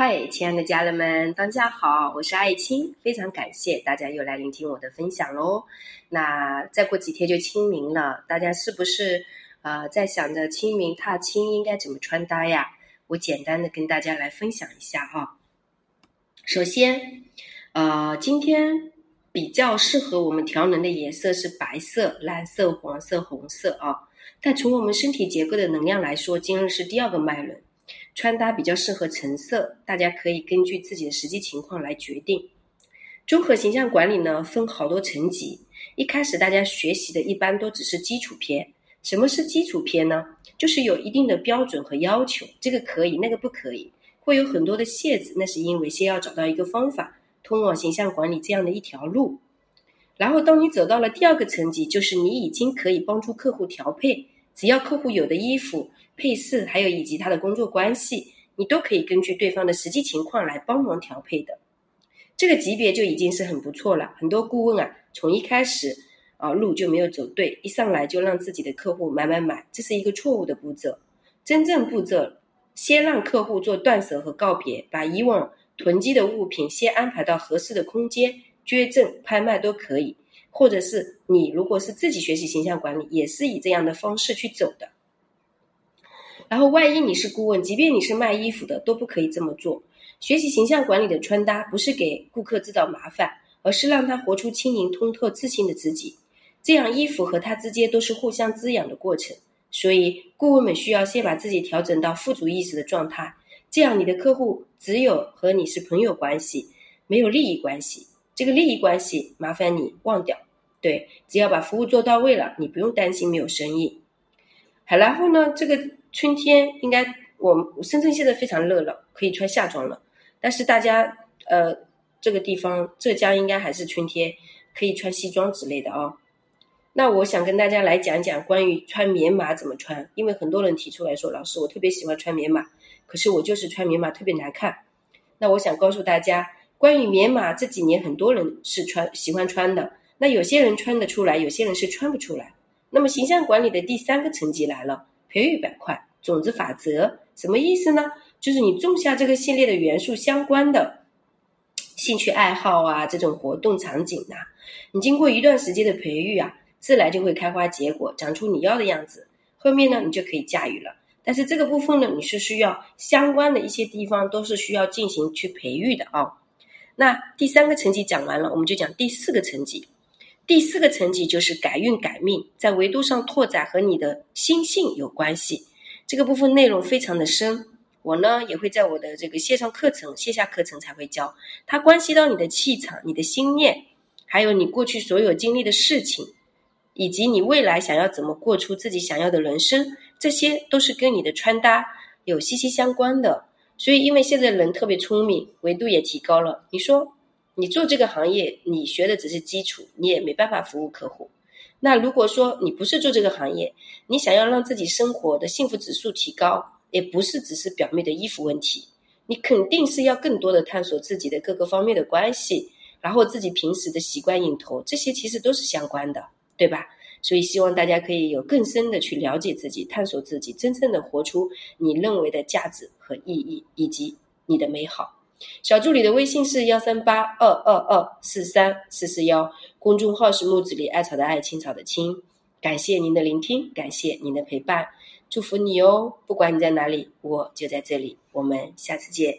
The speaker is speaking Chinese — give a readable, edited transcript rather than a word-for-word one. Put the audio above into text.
嗨，亲爱的家人们，大家好，我是艾青，非常感谢大家又来聆听我的分享喽。那再过几天就清明了，大家是不是在想着清明踏青应该怎么穿搭呀？我简单的跟大家来分享一下哈。首先，今天比较适合我们调能的颜色是白色、蓝色、黄色、红色啊。但从我们身体结构的能量来说，今日是第二个脉轮。穿搭比较适合橙色，大家可以根据自己的实际情况来决定。综合形象管理呢，分好多层级，一开始大家学习的一般都只是基础篇。什么是基础篇呢？就是有一定的标准和要求，这个可以，那个不可以，会有很多的限制，那是因为先要找到一个方法，通往形象管理这样的一条路。然后当你走到了第二个层级，就是你已经可以帮助客户调配，只要客户有的衣服、配饰，还有以及他的工作关系，你都可以根据对方的实际情况来帮忙调配的。这个级别就已经是很不错了，很多顾问从一开始路就没有走对，一上来就让自己的客户买，这是一个错误的步骤。真正步骤，先让客户做断舍和告别，把以往囤积的物品先安排到合适的空间，捐赠、拍卖都可以，或者是你如果是自己学习形象管理，也是以这样的方式去走的。然后万一你是顾问，即便你是卖衣服的，都不可以这么做。学习形象管理的穿搭不是给顾客制造麻烦，而是让他活出轻盈、通透、自信的自己，这样衣服和他之间都是互相滋养的过程。所以顾问们需要先把自己调整到富足意识的状态，这样你的客户只有和你是朋友关系，没有利益关系。这个利益关系麻烦你忘掉，对，只要把服务做到位了，你不用担心没有生意。好，然后呢，这个春天应该我深圳现在非常热了，可以穿夏装了，但是大家这个地方浙江应该还是春天可以穿西装之类的哦。那我想跟大家来讲讲关于穿棉麻怎么穿，因为很多人提出来说，老师我特别喜欢穿棉麻，可是我就是穿棉麻特别难看。那我想告诉大家，关于棉麻这几年很多人是喜欢穿的，那有些人穿得出来，有些人是穿不出来。那么形象管理的第三个层级来了，培育板块种子法则，什么意思呢？就是你种下这个系列的元素相关的兴趣爱好啊，这种活动场景啊，你经过一段时间的培育啊，自然就会开花结果，长出你要的样子。后面呢，你就可以驾驭了。但是这个部分呢，你是需要相关的一些地方都是需要进行去培育的啊。那第三个层级讲完了，我们就讲第四个层级。第四个层级就是改运改命，在维度上拓展和你的心性有关系。这个部分内容非常的深，我呢也会在我的这个线下课程才会教，它关系到你的气场、你的心念，还有你过去所有经历的事情，以及你未来想要怎么过出自己想要的人生，这些都是跟你的穿搭有息息相关的。所以因为现在人特别聪明，维度也提高了，你说你做这个行业，你学的只是基础，你也没办法服务客户。那如果说你不是做这个行业，你想要让自己生活的幸福指数提高，也不是只是表面的衣服问题，你肯定是要更多的探索自己的各个方面的关系，然后自己平时的习惯、瘾头，这些其实都是相关的，对吧？所以希望大家可以有更深的去了解自己，探索自己，真正的活出你认为的价值和意义，以及你的美好。小助理的微信是13822243441，公众号是木子李，艾草的艾，青草的青。感谢您的聆听，感谢您的陪伴，祝福你哦！不管你在哪里，我就在这里，我们下次见。